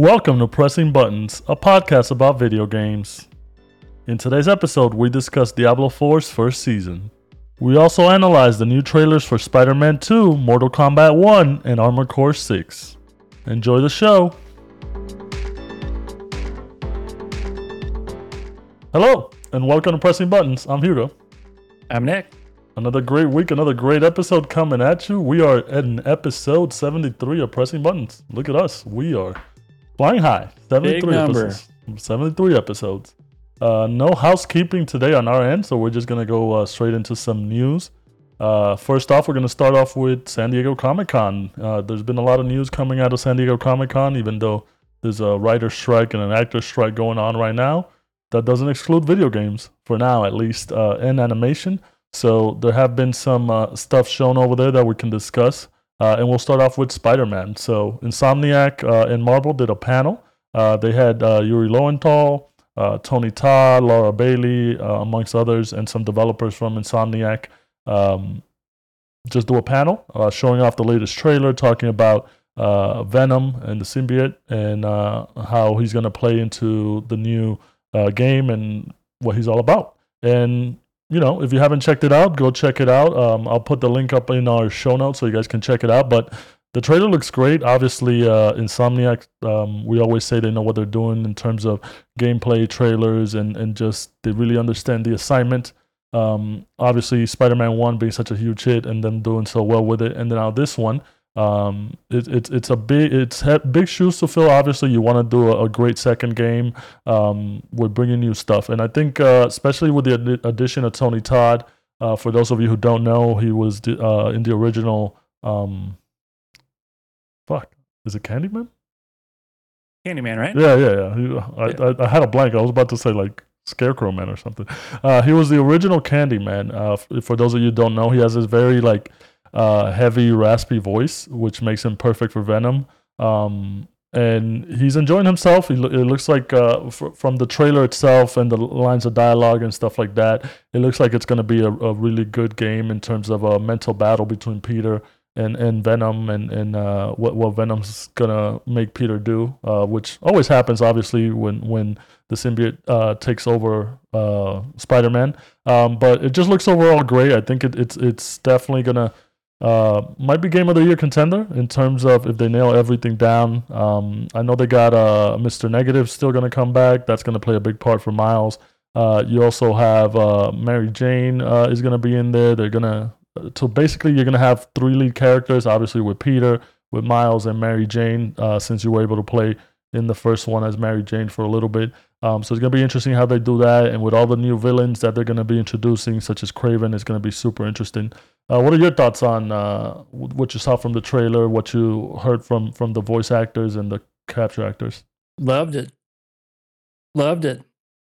Welcome to Pressing Buttons, a podcast about video games. In today's episode, we discuss Diablo 4's first season. We also analyze the new trailers for Spider-Man 2, Mortal Kombat 1, and Armored Core 6. Enjoy the show! Hello, and welcome to Pressing Buttons. I'm Hugo. I'm Nick. Another great week, another great episode coming at you. We are at an episode 73 of Pressing Buttons. Look at us. We are flying high. 73 episodes. 73 episodes. No housekeeping today on our end, so we're just going to go straight into some news. First off, we're going to start off with San Diego Comic Con. There's been a lot of news coming out of San Diego Comic Con, even though there's a writer's strike and an actor's strike going on right now. That doesn't exclude video games, for now at least, and animation. So there have been some stuff shown over there that we can discuss. And we'll start off with Spider-Man. So Insomniac and Marvel did a panel. They had Yuri Lowenthal, Tony Todd, Laura Bailey, amongst others, and some developers from Insomniac just do a panel showing off the latest trailer, talking about Venom and the symbiote and how he's going to play into the new game and what he's all about. And, you know, if you haven't checked it out, go check it out. I'll put the link up in our show notes so you guys can check it out. But the trailer looks great. Obviously, Insomniac, we always say they know what they're doing in terms of gameplay trailers and just they really understand the assignment. Obviously, Spider-Man 1 being such a huge hit and them doing so well with it. And then now this one, it's big shoes to fill. Obviously, you want to do a great second game with bringing new stuff. And I think especially with the addition of Tony Todd, for those of you who don't know, he was in the original... Is it Candyman? Candyman, right? Yeah. I had a blank. I was about to say like Scarecrow Man or something. He was the original Candyman. For those of you who don't know, he has this very like heavy, raspy voice, which makes him perfect for Venom. And he's enjoying himself. It looks like from the trailer itself and the lines of dialogue and stuff like that, it looks like it's going to be a really good game in terms of a mental battle between Peter and Venom and what Venom's gonna make Peter do, which always happens obviously when the symbiote takes over Spider-Man. But it just looks overall great. I think it's definitely gonna might be Game of the Year contender in terms of if they nail everything down. I know they got Mr. Negative still gonna come back. That's gonna play a big part for Miles. You also have Mary Jane is gonna be in there. So basically, you're going to have three lead characters, obviously with Peter, with Miles, and Mary Jane, since you were able to play in the first one as Mary Jane for a little bit. So it's going to be interesting how they do that. And with all the new villains that they're going to be introducing, such as Craven, it's going to be super interesting. What are your thoughts on what you saw from the trailer, what you heard from the voice actors and the capture actors? Loved it. Obviously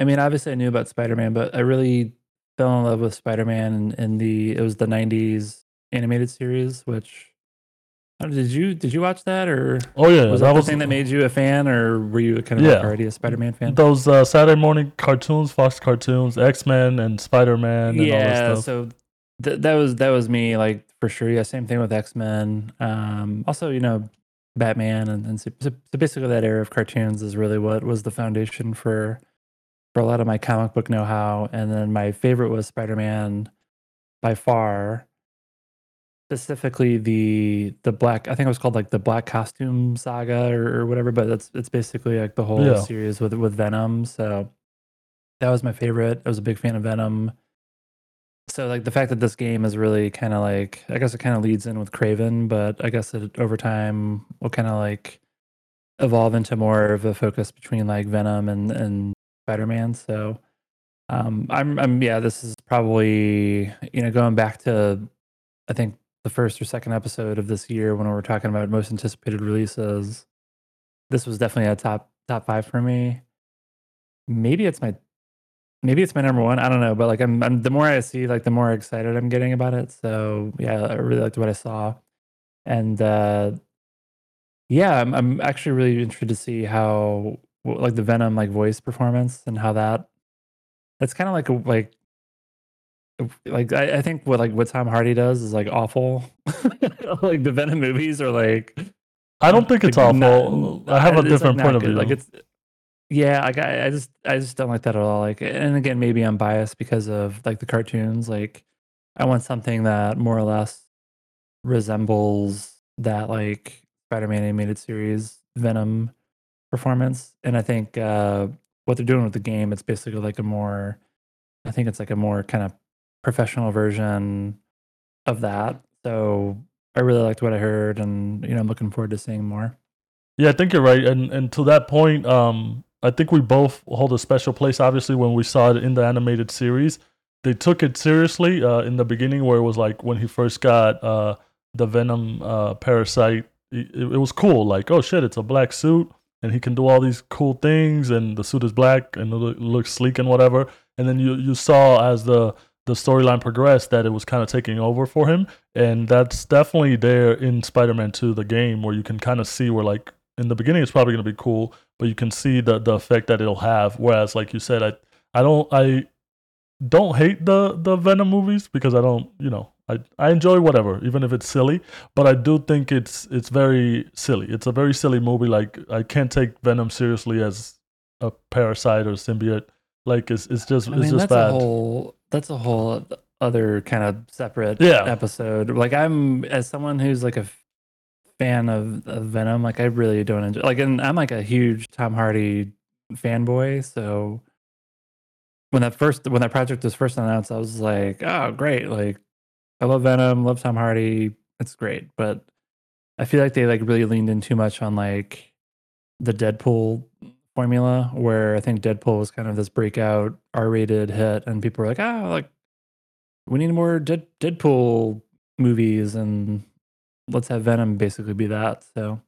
I knew about Spider-Man, but I really... fell in love with Spider-Man in the 90s animated series, which did you watch that or? Oh yeah, was that the thing that made you a fan, or were you kind of already a Spider-Man fan? Those Saturday morning cartoons, Fox cartoons, X-Men and Spider-Man. And all that stuff. So that was me, like for sure. Yeah, same thing with X-Men. Also, you know, Batman and so basically that era of cartoons is really what was the foundation for a lot of my comic book know-how. And then my favorite was Spider-Man by far, specifically the black, I think it was called like the Black Costume Saga or whatever, but it's basically like the whole series with Venom. So that was my favorite. I was a big fan of Venom. So like the fact that this game is really kind of like, I guess it kind of leads in with Craven, but I guess it over time will kind of like evolve into more of a focus between like Venom and Spider-Man. So this is probably, you know, going back to I think the first or second episode of this year when we were talking about most anticipated releases, this was definitely a top five for me. Maybe it's my number one, I don't know, but like I'm the more I see, like the more excited I'm getting about it. So yeah, I really liked what I saw. And I'm actually really interested to see how like the Venom like voice performance and how that's kind of like I think what Tom Hardy does is like awful. Like the Venom movies are like I don't think it's awful. Not, I have a different point of view. Like it's, yeah, like I just don't like that at all. Like, and again, maybe I'm biased because of like the cartoons. Like, I want something that more or less resembles that like Spider-Man animated series Venom performance. And I think what they're doing with the game, it's basically like a more, I think it's like a more kind of professional version of that. So I really liked what I heard, and you know, I'm looking forward to seeing more. Yeah, I think you're right, and to that point, I think we both hold a special place. Obviously, when we saw it in the animated series, they took it seriously in the beginning, where it was like when he first got the Venom parasite. It was cool, like oh shit, it's a black suit, and he can do all these cool things, and the suit is black and it looks sleek and whatever. And then you saw as the storyline progressed that it was kind of taking over for him, and that's definitely there in Spider-Man 2, the game, where you can kind of see where like in the beginning it's probably going to be cool, but you can see the effect that it'll have. Whereas like you said, I don't hate the Venom movies because I don't, you know, I enjoy whatever, even if it's silly, but I do think it's very silly. It's a very silly movie. Like I can't take Venom seriously as a parasite or symbiote. Like it's just bad. That's a whole other kind of separate episode. Like I'm, as someone who's like a fan of Venom, like I really don't enjoy. Like, and I'm like a huge Tom Hardy fanboy. So when that project was first announced, I was like, oh great! Like I love Venom, love Tom Hardy. It's great. But I feel like they like really leaned in too much on like the Deadpool formula, where I think Deadpool was kind of this breakout R-rated hit, and people were like, "Ah, like we need more Deadpool movies, and let's have Venom basically be that." So,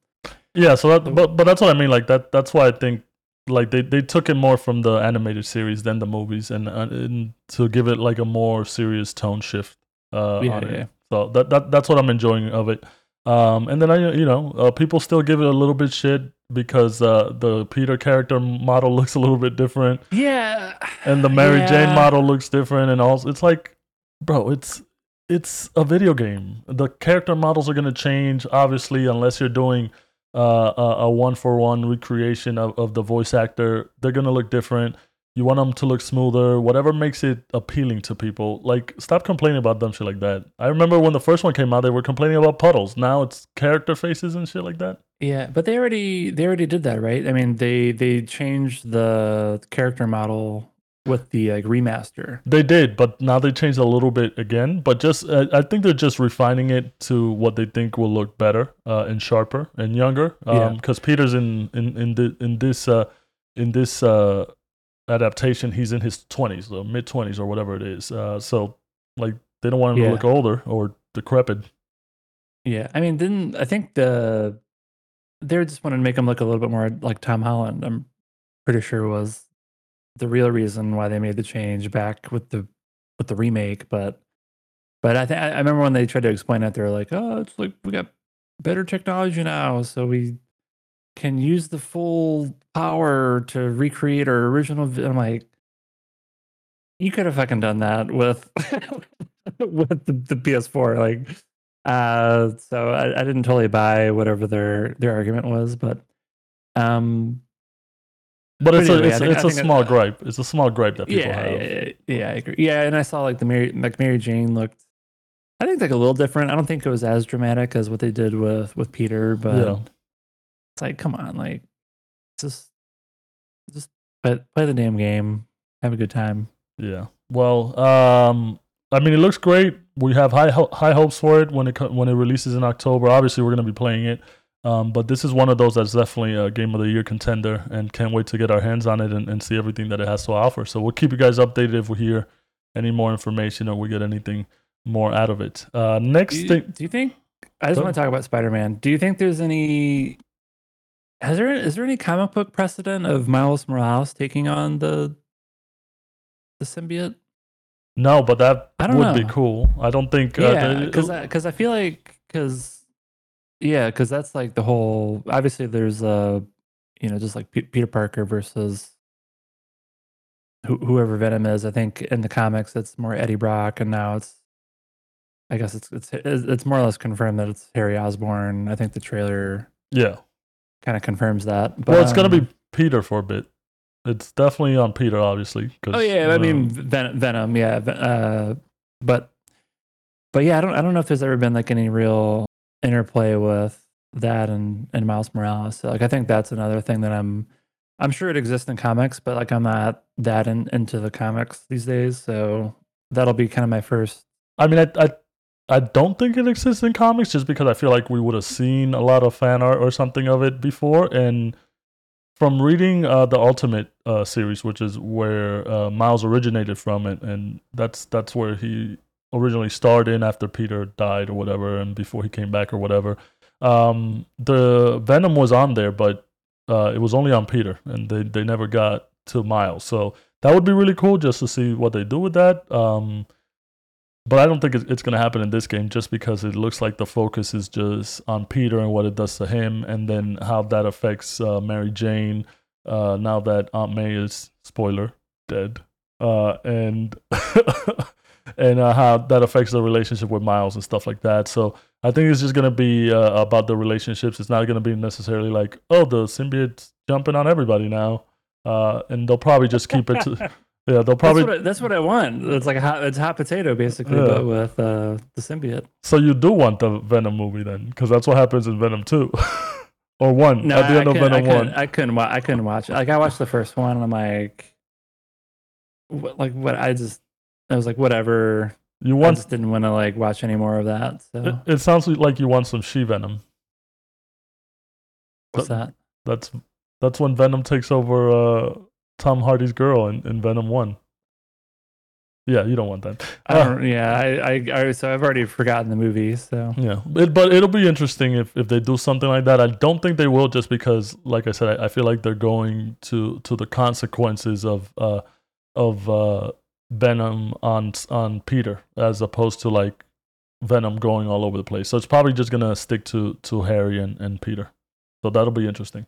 yeah. So, but that's what I mean. Like that's why I think like they took it more from the animated series than the movies, and to give it like a more serious tone shift. So that's what I'm enjoying of it. And then people still give it a little bit shit because the Peter character model looks a little bit different. Yeah. And the Mary Jane model looks different, and also it's like, bro, it's a video game. The character models are gonna change, obviously, unless you're doing a 1-for-1 recreation of the voice actor. They're gonna look different. You want them to look smoother, whatever makes it appealing to people. Like, stop complaining about dumb shit like that. I remember when the first one came out, they were complaining about puddles. Now it's character faces and shit like that. Yeah, but they already did that, right? I mean, they changed the character model with the like remaster. They did, but now they changed a little bit again. But just I think they're just refining it to what they think will look better and sharper and younger. Because Peter's in this adaptation, he's in his 20s, the mid 20s or whatever it is. So like they don't want him to look older or decrepit. Yeah, I mean, didn't I think they just wanted to make him look a little bit more like Tom Holland. I'm pretty sure was the real reason why they made the change back with the remake. But I remember when they tried to explain it, they were like, oh, it's like we got better technology now, so we can use the full power to recreate our original. I'm like, you could have fucking done that with with the PS4. Like, so I didn't totally buy whatever their argument was, but anyway, it's a small gripe. It's a small gripe that people have. Yeah, I agree. Yeah, and I saw like the Mary Jane looked, I think, like a little different. I don't think it was as dramatic as what they did with Peter, but. Yeah. It's like, come on, like, just play the damn game, have a good time. Yeah. Well, I mean, it looks great. We have high hopes for it when it releases in October. Obviously, we're gonna be playing it. But this is one of those that's definitely a Game of the Year contender, and can't wait to get our hands on it and see everything that it has to offer. So we'll keep you guys updated if we hear any more information or we get anything more out of it. Next thing. Do you think? I just want to talk about Spider-Man. Do you think there's any? Is there any comic book precedent of Miles Morales taking on the symbiote? No, but that would be cool. I don't think. Yeah, because I feel like because that's like the whole. Obviously, there's just like Peter Parker versus whoever Venom is. I think in the comics it's more Eddie Brock, and now it's. I guess it's more or less confirmed that it's Harry Osborn. I think the trailer Yeah. Kind of confirms that. But, well, it's going to be Peter for a bit. It's definitely on Peter, obviously. Oh yeah, I mean Venom, yeah. But yeah, I don't know if there's ever been like any real interplay with that and Miles Morales. So, like, I think that's another thing that I'm sure it exists in comics, but like I'm not that into the comics these days. So that'll be kind of my first. I mean, I don't think it exists in comics just because I feel like we would have seen a lot of fan art or something of it before. And from reading the Ultimate series, which is where Miles originated from, and that's where he originally starred in after Peter died or whatever, and before he came back or whatever, the Venom was on there, but it was only on Peter, and they never got to Miles. So that would be really cool just to see what they do with that. But I don't think it's going to happen in this game just because it looks like the focus is just on Peter and what it does to him, and then how that affects Mary Jane now that Aunt May is, spoiler, dead, and how that affects the relationship with Miles and stuff like that. So I think it's just going to be about the relationships. It's not going to be necessarily like, oh, the symbiote's jumping on everybody now, and they'll probably just keep it to... Yeah, they'll probably. That's what I want. It's like a hot potato, basically, yeah. But with the symbiote. So you do want the Venom movie then, because that's what happens in Venom 2, or 1. No, at the end of Venom 1, I couldn't watch it. Like I watched the first one, and I'm like, I was like, whatever. I just didn't want to like watch any more of that. So it sounds like you want some She Venom. What's that? That's when Venom takes over. Tom Hardy's girl in Venom 1. Yeah, you don't want that. So I've already forgotten the movie. So yeah, but it'll be interesting if they do something like that. I don't think they will, just because, like I said, I feel like they're going to the consequences of Venom on Peter, as opposed to like Venom going all over the place. So it's probably just gonna stick to Harry and Peter. So that'll be interesting.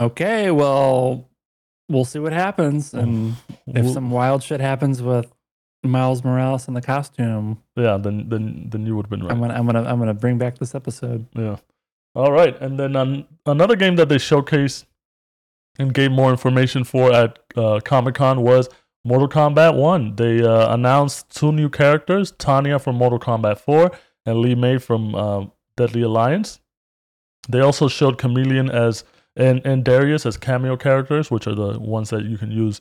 Okay, well. We'll see what happens, and if some wild shit happens with Miles Morales in the costume, yeah, then you would have been right. I'm gonna bring back this episode. Yeah, all right. And then another game that they showcased and gave more information for at Comic-Con was Mortal Kombat 1. They announced 2 new characters: Tanya from Mortal Kombat 4 and Li Mei from Deadly Alliance. They also showed Chameleon and Darius as cameo characters, which are the ones that you can use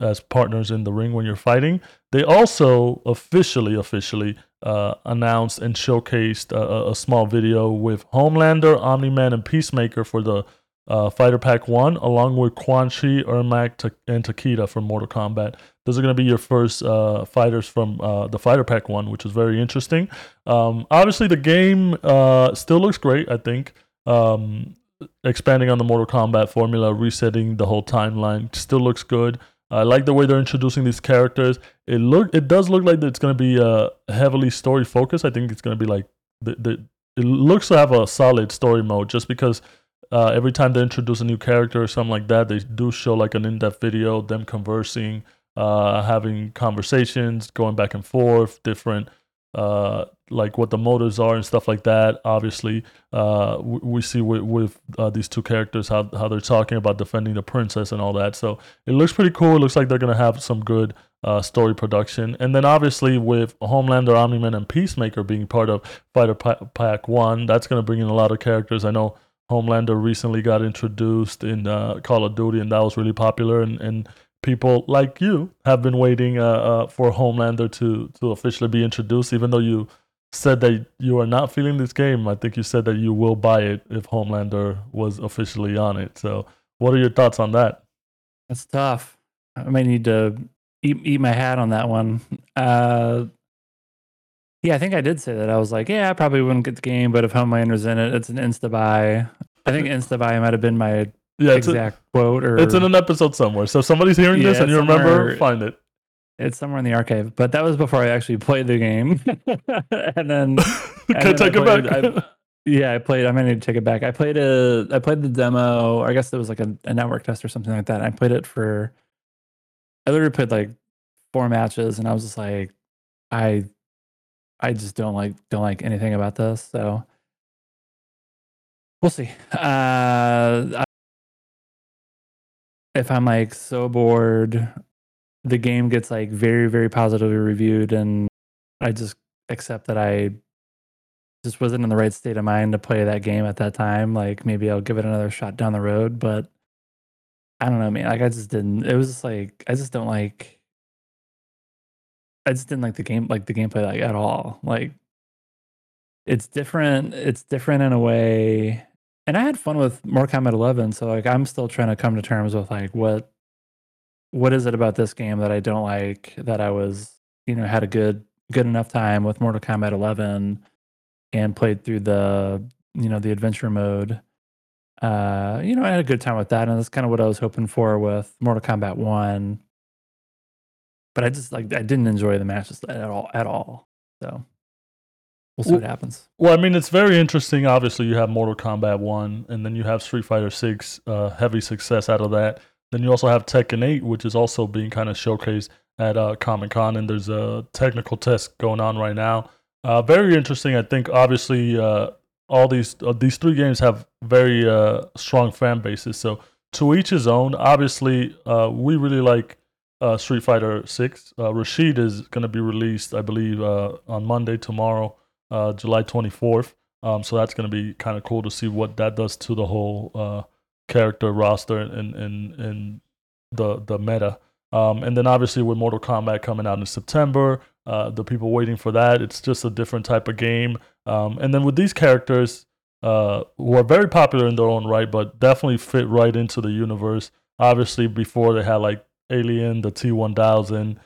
as partners in the ring when you're fighting. They also officially announced and showcased a small video with Homelander, Omni-Man, and Peacemaker for the Fighter Pack 1, along with Quan Chi, Ermac, and Takeda from Mortal Kombat. Those are going to be your first fighters from the Fighter Pack 1, which is very interesting. Obviously, the game still looks great, I think. Expanding on the Mortal Kombat formula, resetting the whole timeline, still looks good. I like the way they're introducing these characters. It does look like it's going to be heavily story focused. I think it's going to be like it looks to have a solid story mode, just because every time they introduce a new character or something like that, they do show like an in-depth video, them conversing, having conversations, going back and forth, different like what the motives are and stuff like that. Obviously, we see with these 2 characters how they're talking about defending the princess and all that. So it looks pretty cool. It looks like they're going to have some good story production. And then obviously with Homelander, Omni-Man, and Peacemaker being part of Fighter Pack 1, that's going to bring in a lot of characters. I know Homelander recently got introduced in Call of Duty, and that was really popular. And people like you have been waiting for Homelander to officially be introduced, even though you said that you are not feeling this game. I think you said that you will buy it if Homelander was officially on it. So what are your thoughts on that? That's tough. I may need to eat my hat on that one. Yeah, I think I did say that. I was like, yeah, I probably wouldn't get the game, but if Homelander's in it, it's an insta-buy. I think insta-buy might have been my exact quote. Or it's in an episode somewhere. So if somebody's hearing this and you remember, find it. It's somewhere in the archive, but that was before I actually played the game. And then I might need to take it back. I played the demo, or I guess it was like a network test or something like that. I played it for, I literally played like 4 matches, and I was just like, I just don't like anything about this. So We'll see. If I'm like so bored, the game gets like very, very positively reviewed, and I just accept that I just wasn't in the right state of mind to play that game at that time. Like, maybe I'll give it another shot down the road, but I don't know, man. Like, I just didn't. It was just like, I just don't like. I just didn't like the game, like the gameplay, like at all. Like, it's different. It's different in a way. And I had fun with Mortal Kombat 11, so like I'm still trying to come to terms with like what is it about this game that I don't like, that I was, you know, had a good enough time with Mortal Kombat 11 and played through the, you know, the adventure mode. You know, I had a good time with that, and that's kind of what I was hoping for with Mortal Kombat 1. But I just like I didn't enjoy the matches at all. So we'll see what happens. Well, I mean, it's very interesting. Obviously, you have Mortal Kombat 1, and then you have Street Fighter VI, heavy success out of that. Then you also have Tekken 8, which is also being kind of showcased at Comic-Con, and there's a technical test going on right now. Very interesting, I think. Obviously, all these three games have very strong fan bases, so to each his own. Obviously, we really like Street Fighter VI. Rashid is going to be released, I believe, on Monday, tomorrow. July 24th. So that's going to be kind of cool to see what that does to the whole character roster and the meta. And then obviously with Mortal Kombat coming out in September, the people waiting for that, it's just a different type of game. And then with these characters who are very popular in their own right, but definitely fit right into the universe. Obviously before they had like Alien, the T-1000,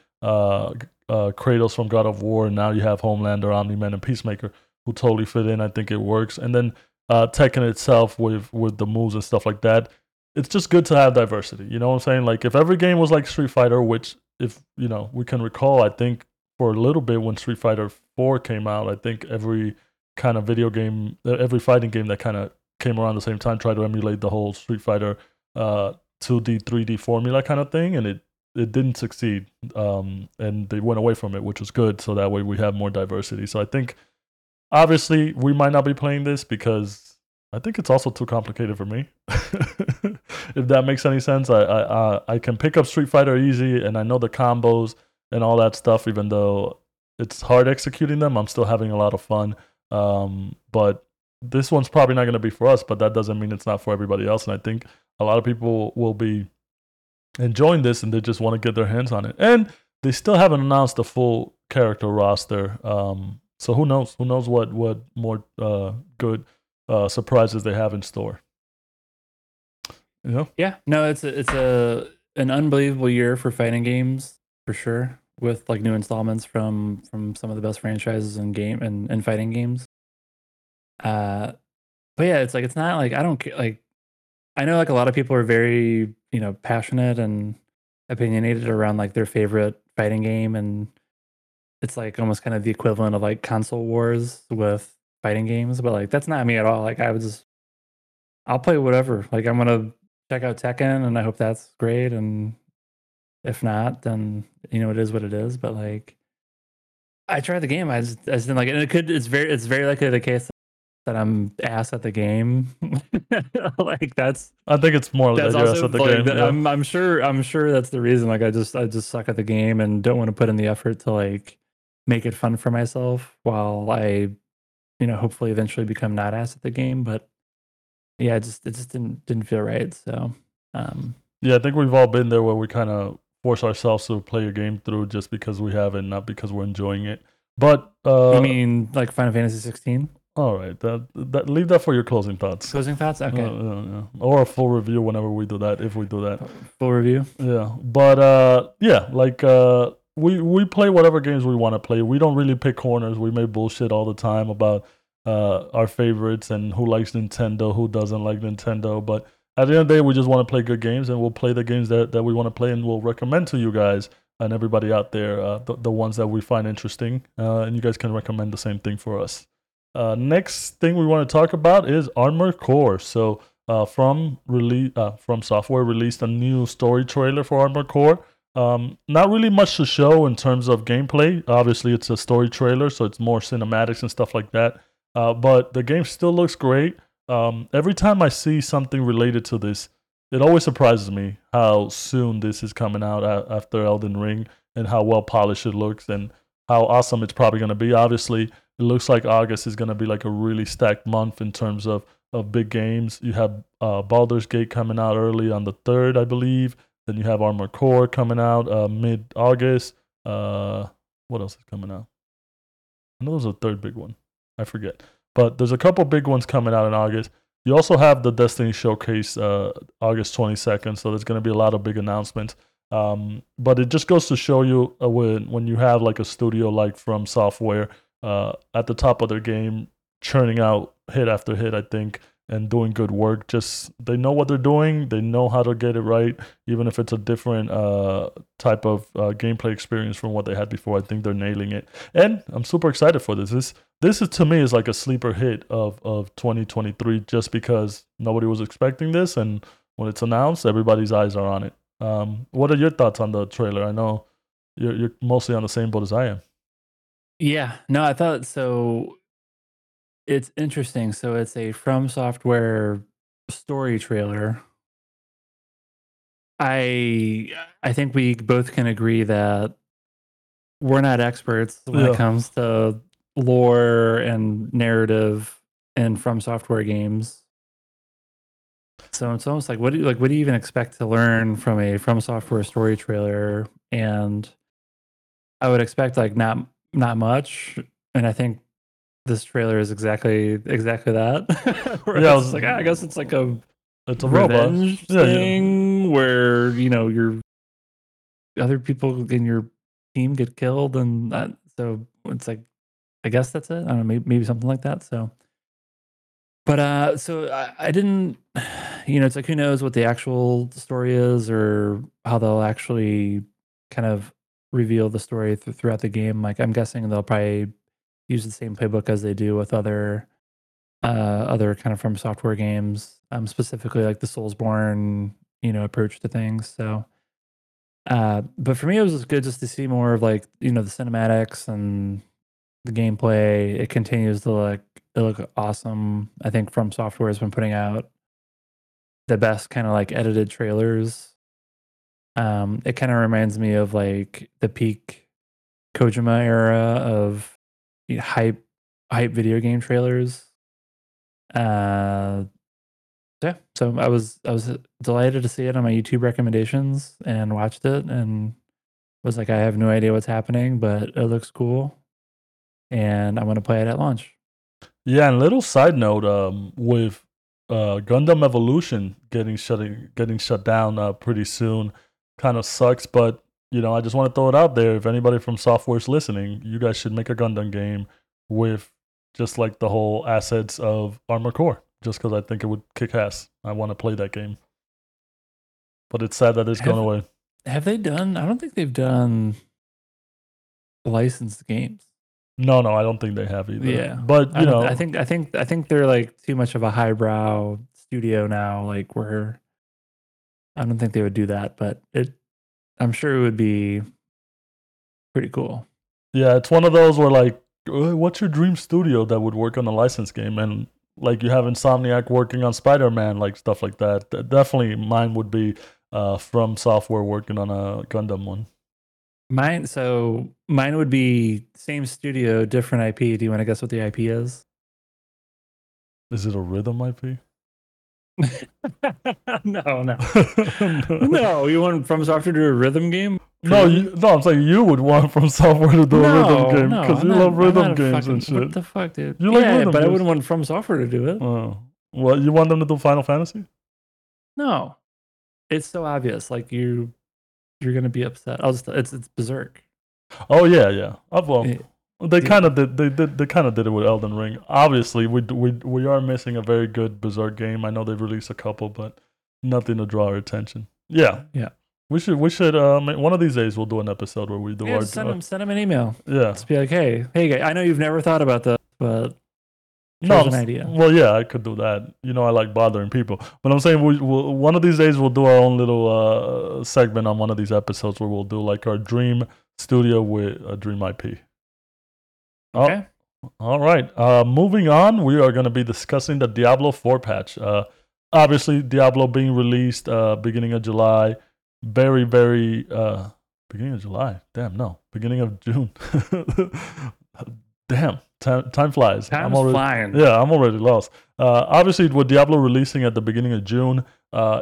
Kratos from God of War, and now you have Homelander, Omni-Man, and Peacemaker, who totally fit in. I think it works. And then Tekken itself with the moves and stuff like that. It's just good to have diversity. You know what I'm saying? Like if every game was like Street Fighter, which if you know we can recall, I think for a little bit when Street Fighter 4 came out, I think every kind of video game, every fighting game that kind of came around the same time tried to emulate the whole Street Fighter 2D, 3D formula kind of thing, and it didn't succeed, and they went away from it, which was good. So that way we have more diversity. So I think, obviously, we might not be playing this because I think it's also too complicated for me. If that makes any sense, I can pick up Street Fighter easy, and I know the combos and all that stuff. Even though it's hard executing them, I'm still having a lot of fun. But this one's probably not going to be for us. But that doesn't mean it's not for everybody else. And I think a lot of people will be enjoying this, and they just want to get their hands on it, and they still haven't announced the full character roster, so who knows what more good surprises they have in store, you know? Yeah, no, it's an unbelievable year for fighting games for sure, with like new installments from some of the best franchises in game and fighting games, but yeah, it's like, it's not like, I don't care, like I know like a lot of people are very, you know, passionate and opinionated around like their favorite fighting game, and it's like almost kind of the equivalent of like console wars with fighting games, but like that's not me at all. Like I'll play whatever. Like I'm gonna check out Tekken and I hope that's great, and if not, then you know it is what it is. But like I tried the game, I just didn't like it. And it's very likely the case that I'm ass at the game. Like I think it's more like ass at the game. That, yeah. I'm sure that's the reason. Like I just suck at the game and don't want to put in the effort to like make it fun for myself while I, you know, hopefully eventually become not ass at the game. But yeah, it just didn't feel right. So yeah, I think we've all been there where we kind of force ourselves to play a game through just because we have it, not because we're enjoying it. But I mean, like Final Fantasy 16. All right, that leave that for your closing thoughts. Closing thoughts, okay. Yeah. Or a full review whenever we do that, if we do that. Full review. Yeah, but yeah, like we play whatever games we want to play. We don't really pick corners. We may bullshit all the time about our favorites and who likes Nintendo, who doesn't like Nintendo. But at the end of the day, we just want to play good games, and we'll play the games that we want to play, and we'll recommend to you guys and everybody out there the ones that we find interesting, and you guys can recommend the same thing for us. Next thing we want to talk about is Armored Core. So From Software released a new story trailer for Armored Core. Not really much to show in terms of gameplay. Obviously, it's a story trailer, so it's more cinematics and stuff like that. But the game still looks great. Every time I see something related to this, it always surprises me how soon this is coming out after Elden Ring and how well polished it looks and how awesome it's probably going to be. Obviously, it looks like August is going to be like a really stacked month in terms of big games. You have Baldur's Gate coming out early on the 3rd, I believe. Then you have Armored Core coming out mid-August. What else is coming out? I know there's a third big one. I forget. But there's a couple big ones coming out in August. You also have the Destiny Showcase August 22nd, so there's going to be a lot of big announcements. But it just goes to show you when you have like a studio like From Software at the top of their game, churning out hit after hit, I think, and doing good work. Just they know what they're doing. They know how to get it right, even if it's a different type of gameplay experience from what they had before. I think they're nailing it, and I'm super excited for this. This is, to me, is like a sleeper hit of 2023, just because nobody was expecting this, and when it's announced, everybody's eyes are on it. What are your thoughts on the trailer? I know you're mostly on the same boat as I am. Yeah, no, I thought so. It's interesting. So it's a From Software story trailer. I think we both can agree that we're not experts when it comes to lore and narrative in From Software games. So it's almost like what do you even expect to learn from a From Software story trailer? And I would expect like not much. And I think this trailer is exactly that. I guess it's like a revenge thing where your other people in your team get killed, and that, so it's like, I guess that's it. I don't know, maybe something like that. So, but so I didn't, it's like, who knows what the actual story is or how they'll actually kind of reveal the story throughout the game. Like, I'm guessing they'll probably use the same playbook as they do with other kind of From Software games, specifically like the Soulsborne, approach to things. So. But for me, it was good just to see more of like, the cinematics and the gameplay. It continues to look awesome. I think From Software has been putting out the best kind of like edited trailers. It kind of reminds me of like the peak Kojima era of hype video game trailers. So I was delighted to see it on my YouTube recommendations and watched it and was like, I have no idea what's happening, but it looks cool. And I'm going to play it at launch. Yeah, and little side note, with Gundam Evolution getting shut down pretty soon, kind of sucks. But I just want to throw it out there. If anybody from Software's listening, you guys should make a Gundam game with just like the whole assets of Armored Core, just because I think it would kick ass. I want to play that game. But it's sad that it's gone away. Have they done? I don't think they've done licensed games. No, I don't think they have either. Yeah, but I think they're like too much of a highbrow studio now. Like, I don't think they would do that, but I'm sure it would be pretty cool. Yeah, it's one of those where like, what's your dream studio that would work on a licensed game? And like, you have Insomniac working on Spider-Man, like stuff like that. Definitely, mine would be From Software working on a Gundam one. Mine would be same studio, different IP. Do you want to guess what the IP is? Is it a rhythm IP? No. No, you want From Software to do a rhythm game? No, I'm saying you would want From Software to do a rhythm game because you love rhythm games and shit. What the fuck, dude? You like rhythm games. I wouldn't want From Software to do it. Oh. Well, you want them to do Final Fantasy? No. It's so obvious. Like, you're gonna be upset. It's Berserk. Oh yeah. They kind of did it with Elden Ring. Obviously, we are missing a very good Berserk game. I know they've released a couple, but nothing to draw our attention. Yeah. We should one of these days we'll do an episode where we do our. Send them an email. Yeah, just be like, hey, guy, I know you've never thought about that, but. No, an idea. Well, yeah, I could do that. I like bothering people. But I'm saying we'll, one of these days we'll do our own little segment on one of these episodes where we'll do like our dream studio with a dream IP. Okay. All right. Moving on, we are going to be discussing the Diablo 4 patch. Obviously, Diablo being released beginning of July. Beginning of July. Damn, no. Beginning of June. Damn. Time flies. Time's flying. Yeah, I'm already lost. Obviously, with Diablo releasing at the beginning of June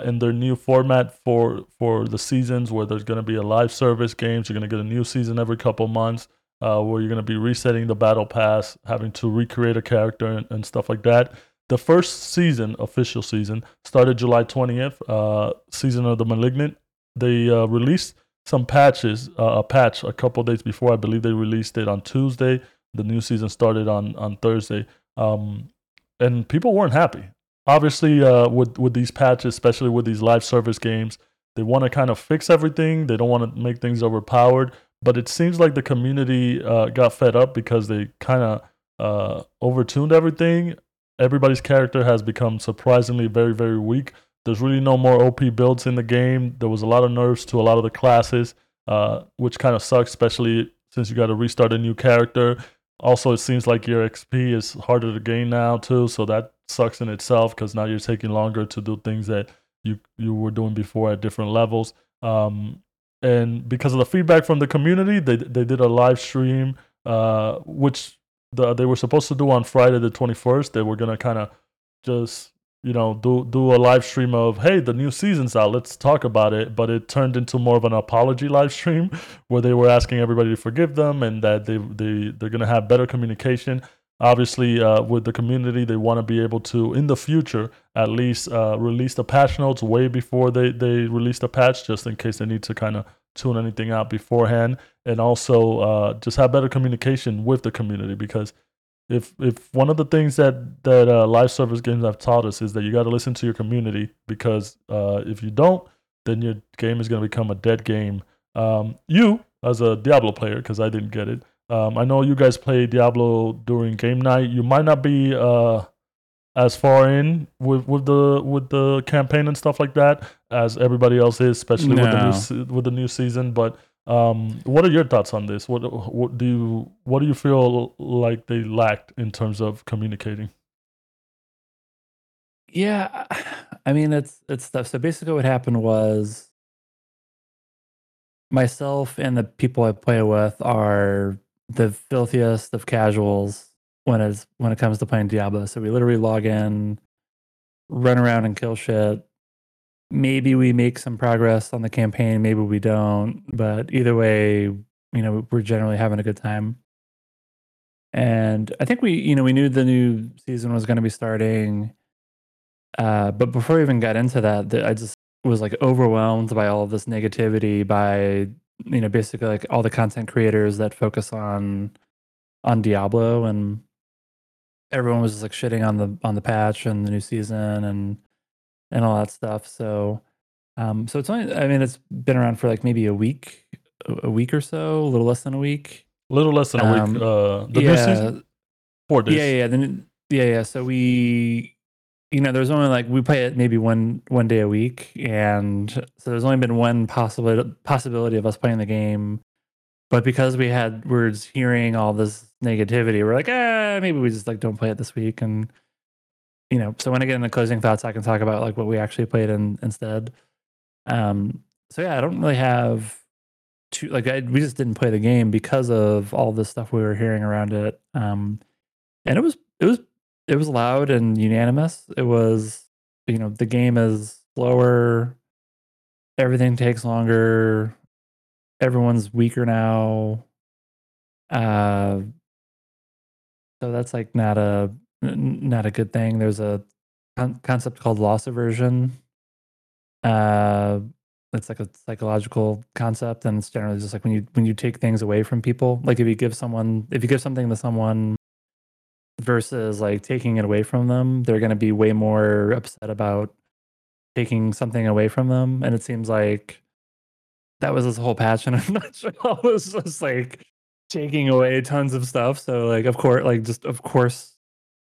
in their new format for the seasons where there's going to be a live service games, you're going to get a new season every couple months where you're going to be resetting the battle pass, having to recreate a character and stuff like that. The first season, official season, started July 20th, Season of the Malignant. They released some patches, a patch a couple days before. I believe they released it on Tuesday. The new season started on Thursday, and people weren't happy. Obviously, with these patches, especially with these live service games, they want to kind of fix everything. They don't want to make things overpowered. But it seems like the community got fed up because they kind of overtuned everything. Everybody's character has become surprisingly very, very weak. There's really no more OP builds in the game. There was a lot of nerfs to a lot of the classes, which kind of sucks, especially since you got to restart a new character. Also, it seems like your XP is harder to gain now too, so that sucks in itself because now you're taking longer to do things that you were doing before at different levels. And because of the feedback from the community, they did a live stream, which they were supposed to do on Friday the 21st. They were gonna kind of just do a live stream of, hey, the new season's out, let's talk about it. But it turned into more of an apology live stream where they were asking everybody to forgive them and that they're going to have better communication. Obviously, with the community, they want to be able to, in the future, at least release the patch notes way before they release the patch, just in case they need to kind of tune anything out beforehand. And also just have better communication with the community, because If one of the things that live service games have taught us is that you got to listen to your community, because if you don't, then your game is going to become a dead game. You, as a Diablo player, because I didn't get it, I know you guys play Diablo during game night. You might not be as far in with the campaign and stuff like that as everybody else is, especially with the new season, but. What are your thoughts on this? What do you feel like they lacked in terms of communicating? Yeah, I mean it's tough. So basically, what happened was myself and the people I play with are the filthiest of casuals when it comes to playing Diablo. So we literally log in, run around, and kill shit. Maybe we make some progress on the campaign, maybe we don't, but either way, we're generally having a good time. And I think we knew the new season was going to be starting. But before we even got into that, I just was like overwhelmed by all of this negativity by, basically like all the content creators that focus on Diablo, and everyone was just like shitting on the patch and the new season and all that stuff. So, it's only, it's been around for like maybe a week or so, a little less than a week. New season? 4 days. Yeah. So we, there's only like, we play it maybe one day a week. And so there's only been one possibility of us playing the game. But because we're just hearing all this negativity, we're like, maybe we just like don't play it this week. And, so when I get into closing thoughts, I can talk about like what we actually played instead. I don't really have we just didn't play the game because of all the stuff we were hearing around it. And it was loud and unanimous. It was, the game is slower. Everything takes longer. Everyone's weaker now. So that's like not a good thing. There's a concept called loss aversion. It's like a psychological concept, and it's generally just like when you take things away from people, like if you give something to someone versus like taking it away from them, they're going to be way more upset about taking something away from them. And it seems like that was this whole patch, and I'm not sure. It was just like taking away tons of stuff. So like of course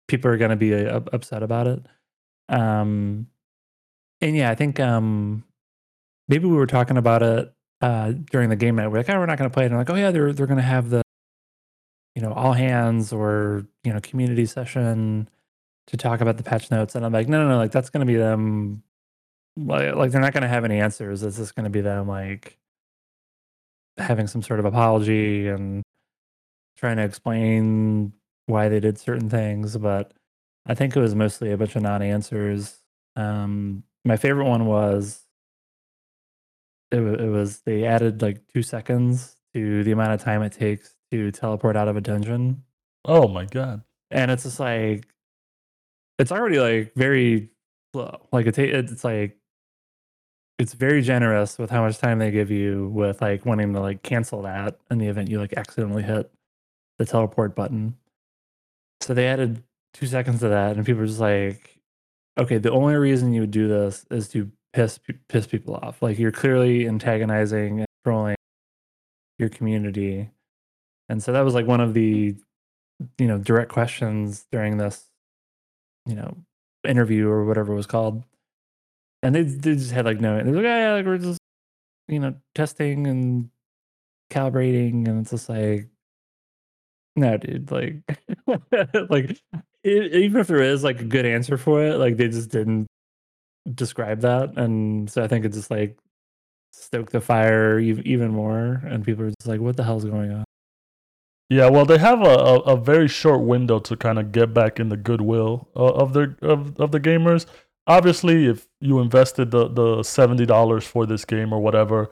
people are going to be upset about it. I think maybe we were talking about it during the game night. We're like, we're not going to play it. And I'm like, they're going to have the you know, all hands or, you know, community session to talk about the patch notes. And I'm like, no, like that's going to be them. Like they're not going to have any answers. It's just going to be them like having some sort of apology and trying to explain why they did certain things. But I think it was mostly a bunch of non-answers. My favorite one was it was they added like 2 seconds to the amount of time it takes to teleport out of a dungeon. Oh my god. And it's just like, it's already like very slow. Like it's like, it's very generous with how much time they give you with like wanting to like cancel that in the event you like accidentally hit the teleport button. So they added 2 seconds to that, and people were just like, okay, the only reason you would do this is to piss people off. Like you're clearly antagonizing and trolling your community. And so that was like one of the, you know, direct questions during this, you know, interview or whatever it was called. And they just had like no, they're like, oh, yeah, like we're just, you know, testing and calibrating. And it's just like, no, dude, like, like it, even if there is like a good answer for it, like they just didn't describe that. And so I think it just like stoked the fire even more. And people are just like, what the hell's going on? Yeah, well, they have a very short window to kind of get back in the goodwill of the gamers. Obviously, if you invested the $70 for this game or whatever,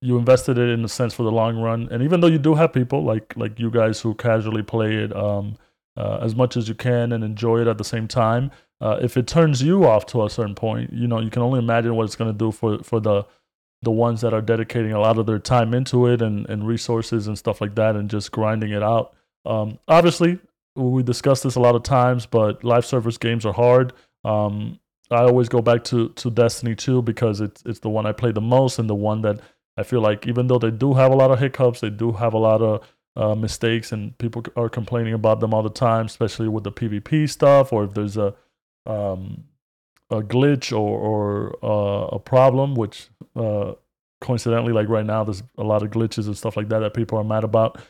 you invested it in a sense for the long run. And even though you do have people like you guys who casually play it as much as you can and enjoy it at the same time, if it turns you off to a certain point, you know, you can only imagine what it's going to do for the ones that are dedicating a lot of their time into it and resources and stuff like that and just grinding it out. Obviously, we discuss this a lot of times, but live service games are hard. I always go back to Destiny 2 because it's the one I play the most and the one that I feel like even though they do have a lot of hiccups, they do have a lot of mistakes, and people are complaining about them all the time, especially with the PvP stuff or if there's a glitch or a problem, which coincidentally, like right now, there's a lot of glitches and stuff like that people are mad about.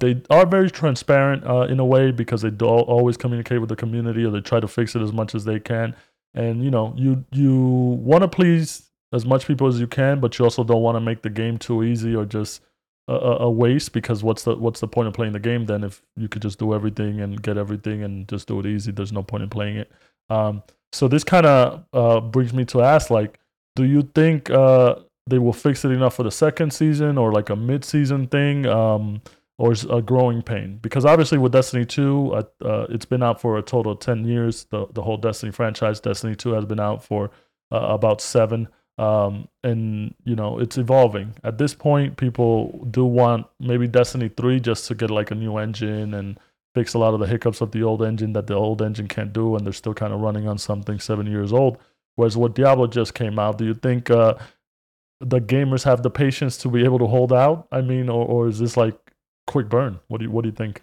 They are very transparent in a way because they do always communicate with the community, or they try to fix it as much as they can. And you know, you want to please as much people as you can, but you also don't want to make the game too easy or just a waste, because what's the point of playing the game then if you could just do everything and get everything and just do it easy? There's no point in playing it. So this kind of brings me to ask, like, do you think they will fix it enough for the second season, or like a mid-season thing? Or is a growing pain? Because obviously with Destiny 2, it's been out for a total of 10 years. The whole Destiny franchise, Destiny 2 has been out for about 7. And, you know, it's evolving. At this point, people do want maybe Destiny 3 just to get like a new engine and fix a lot of the hiccups of the old engine that the old engine can't do, and they're still kind of running on something 7 years old. Whereas with Diablo just came out, do you think the gamers have the patience to be able to hold out? I mean, or is this like quick burn? What do you think?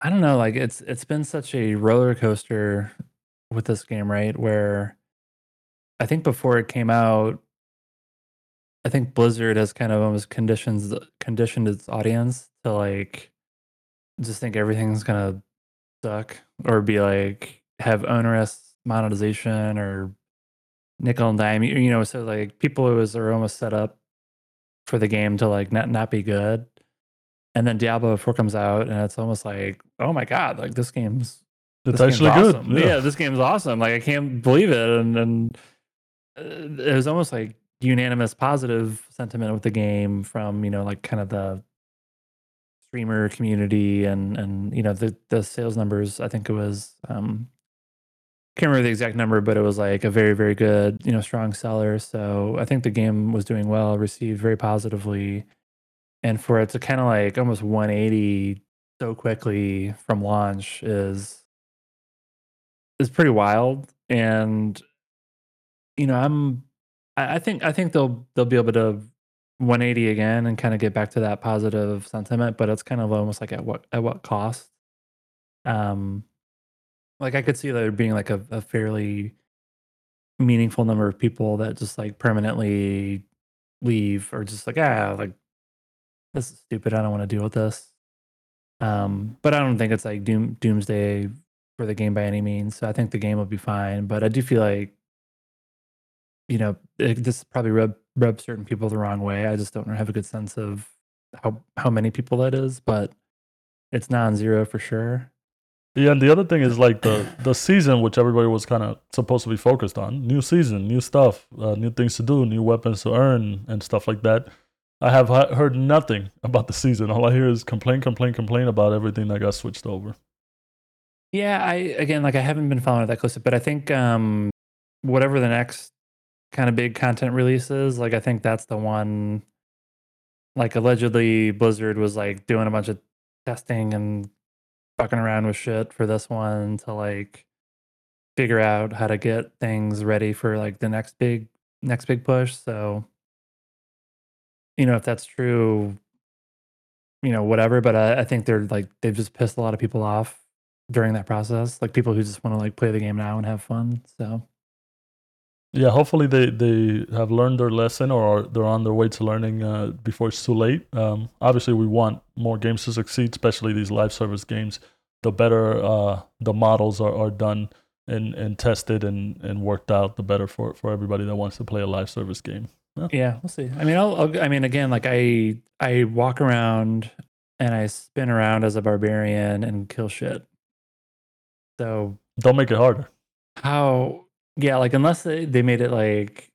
I don't know, like it's been such a roller coaster with this game, right? Where I think before it came out, I think Blizzard has kind of almost conditioned its audience to like just think everything's gonna suck or be like have onerous monetization or nickel and dime, you know. So like people are almost set up for the game to like not be good. And then Diablo 4 comes out and it's almost like, oh my god, like this game's actually awesome. Good. Yeah, this game's awesome. Like I can't believe it. And it was almost like unanimous positive sentiment with the game from, you know, like kind of the streamer community and you know the sales numbers. I think it was can't remember the exact number, but it was like a very, very good, you know, strong seller. So I think the game was doing well, received very positively. And for it to kind of like almost 180 so quickly from launch is pretty wild. And, you know, I think they'll be able to 180 again and kind of get back to that positive sentiment, but it's kind of almost like at what cost? Like I could see there being like a fairly meaningful number of people that just like permanently leave or just like, like this is stupid. I don't want to deal with this. But I don't think it's like doomsday for the game by any means. So I think the game will be fine. But I do feel like, you know, this probably rub certain people the wrong way. I just don't have a good sense of how many people that is, but it's non-zero for sure. Yeah, and the other thing is like the season, which everybody was kind of supposed to be focused on. New season, new stuff, new things to do, new weapons to earn, and stuff like that. I have heard nothing about the season. All I hear is complain about everything that got switched over. Yeah, I haven't been following it that closely, but I think whatever the next kind of big content release is, like I think that's the one. Like allegedly, Blizzard was like doing a bunch of testing and fucking around with shit for this one to like figure out how to get things ready for like the next big push. So, you know, if that's true, you know, whatever, but I think they've just pissed a lot of people off during that process, like people who just want to like play the game now and have fun. So yeah, hopefully they have learned their lesson or they're on their way to learning before it's too late. Obviously, we want more games to succeed, especially these live service games. The better the models are done and tested and worked out, the better for everybody that wants to play a live service game. Yeah, we'll see. I mean, again, like I walk around and I spin around as a barbarian and kill shit. So don't make it harder. Yeah, like unless they made it like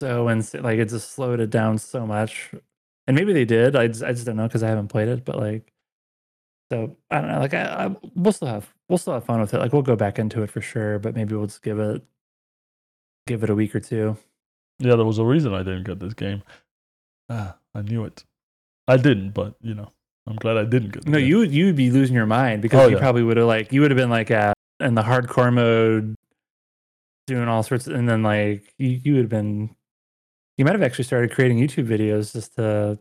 so insane, like it just slowed it down so much, and maybe they did. I just don't know because I haven't played it, but like, so I don't know. Like we'll still have fun with it. Like we'll go back into it for sure, but maybe we'll just give it a week or two. Yeah, there was a reason I didn't get this game. I knew it. I didn't, but you know, I'm glad I didn't get. No, game. you'd be losing your mind because probably would have like you would have been like in the hardcore mode. Doing all sorts, and then like you might have actually started creating YouTube videos just to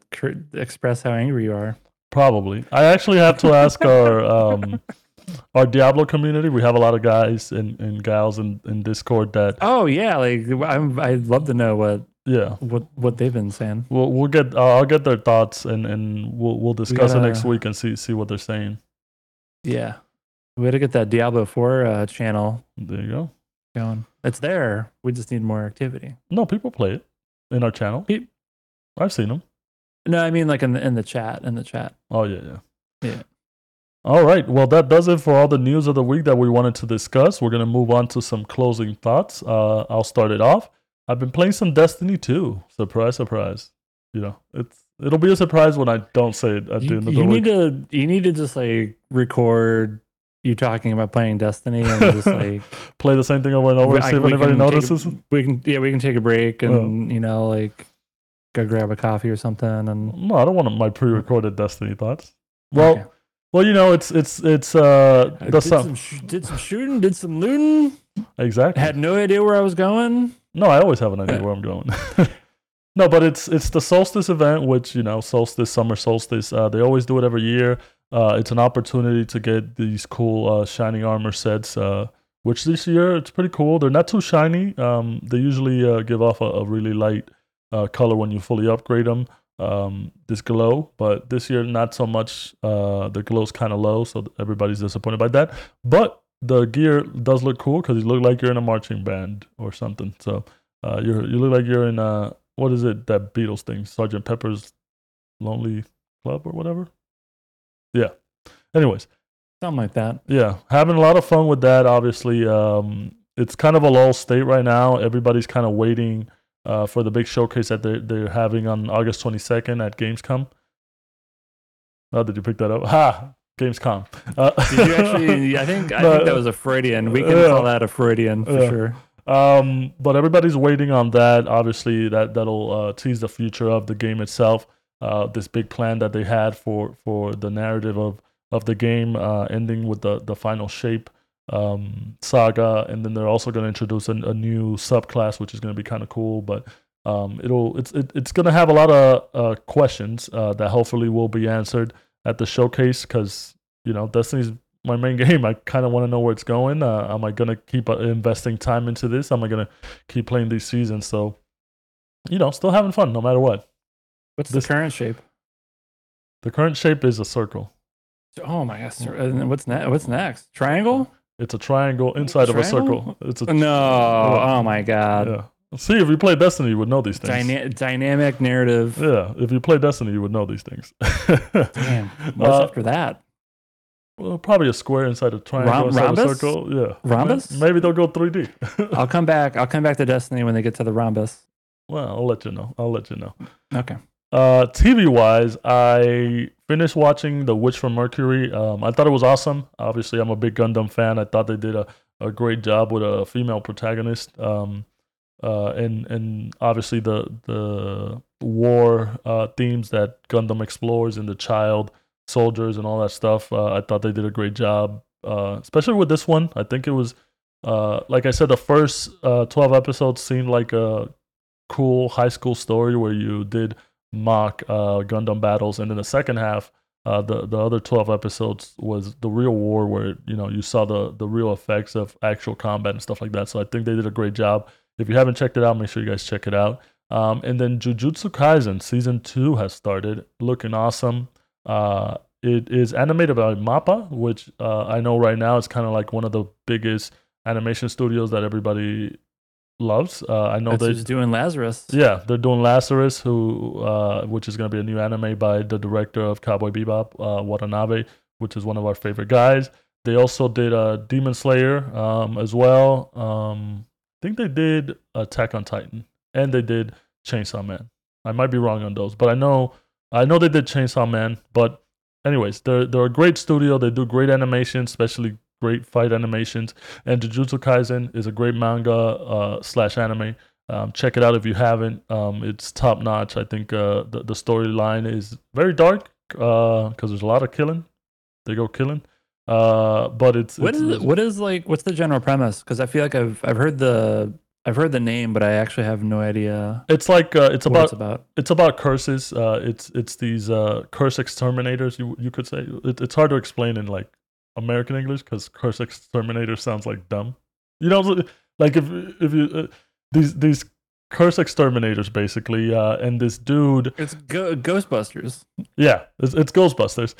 express how angry you are. Probably, I actually have to ask our Diablo community. We have a lot of guys and gals in Discord that. Oh yeah, like I'd love to know what they've been saying. We'll get I'll get their thoughts and we'll discuss it next week and see what they're saying. Yeah, we had to get that Diablo 4 channel. There you go. Going. It's there. We just need more activity. No, people play it in our channel. I've seen them. No, I mean like in the chat. Oh yeah. All right. Well, that does it for all the news of the week that we wanted to discuss. We're gonna move on to some closing thoughts. I'll start it off. I've been playing some Destiny 2. Surprise, surprise. You know, it'll be a surprise when I don't say it at the end of the week. You need to just like record. You talking about playing Destiny and just like play the same thing over and over and see if anybody notices. We can take a break and you know, like go grab a coffee or something. And no, I don't want my pre-recorded Destiny thoughts. Well, okay. Well, you know, it's did some shooting, did some looting. Exactly. I had no idea where I was going. No, I always have an idea where I'm going. No, but it's the solstice event, which you know, summer solstice. They always do it every year. It's an opportunity to get these cool shiny armor sets, which this year it's pretty cool. They're not too shiny. They usually give off a really light color when you fully upgrade them, this glow. But this year, not so much. The glow's kind of low, so everybody's disappointed by that. But the gear does look cool because you look like you're in a marching band or something. So you look like you're in, what is it, that Beatles thing, Sgt. Pepper's Lonely Club or whatever? Yeah. Anyways. Something like that. Yeah. Having a lot of fun with that, obviously. It's kind of a lull state right now. Everybody's kind of waiting for the big showcase that they're having on August 22nd at Gamescom. Oh, did you pick that up? Ha! Gamescom. Did you actually? I think that was a Freudian. We can call that a Freudian for sure. But everybody's waiting on that. Obviously, that'll tease the future of the game itself. This big plan that they had for the narrative of the game, ending with the Final Shape saga, and then they're also going to introduce a new subclass, which is going to be kind of cool. But it's going to have a lot of questions that hopefully will be answered at the showcase because you know Destiny's my main game. I kind of want to know where it's going. Am I going to keep investing time into this? Am I going to keep playing these seasons? So you know, still having fun no matter what. What's the current shape? The current shape is a circle. Oh my gosh! And what's next? What's next? Triangle? It's a triangle inside of a circle. It's a Oh my god! Yeah. See, if you play Destiny, you would know these things. Dynamic narrative. Yeah, if you play Destiny, you would know these things. Damn. What's after that? Well, probably a square inside a triangle, inside a circle. Yeah. Rhombus? Maybe they'll go 3D. I'll come back to Destiny when they get to the rhombus. Well, I'll let you know. Okay. TV wise, I finished watching The Witch from Mercury. I thought it was awesome. Obviously, I'm a big Gundam fan. I thought they did a great job with a female protagonist. And obviously the war themes that Gundam explores and the child soldiers and all that stuff. I thought they did a great job, especially with this one. I think it was, like I said, the first 12 episodes seemed like a cool high school story where you did mock Gundam battles, and then the second half, the other 12 episodes was the real war where you saw the real effects of actual combat and stuff like that. So I think they did a great job. If you haven't checked it out, make sure you guys check it out. And then Jujutsu Kaisen season 2 has started, looking awesome. It is animated by MAPPA, which I know right now is kind of like one of the biggest animation studios that everybody loves. I know they're doing Lazarus. Yeah, they're doing Lazarus, which is going to be a new anime by the director of Cowboy Bebop, Watanabe, which is one of our favorite guys. They also did Demon Slayer as well. I think they did Attack on Titan, and they did Chainsaw Man. I might be wrong on those, but I know they did Chainsaw Man, but anyways, they're a great studio. They do great animations, especially great fight animations. And Jujutsu Kaisen is a great manga / anime. Check it out if you haven't. It's top notch. I think the storyline is very dark because there's a lot of killing. They go killing, but it's what's the general premise? Because I feel like I've heard the name, but I actually have no idea. It's like it's about curses. It's these curse exterminators. You could say it's hard to explain in like American English because curse exterminator sounds like dumb. Like if you these curse exterminators basically, and this dude. It's Ghostbusters. Yeah, it's Ghostbusters.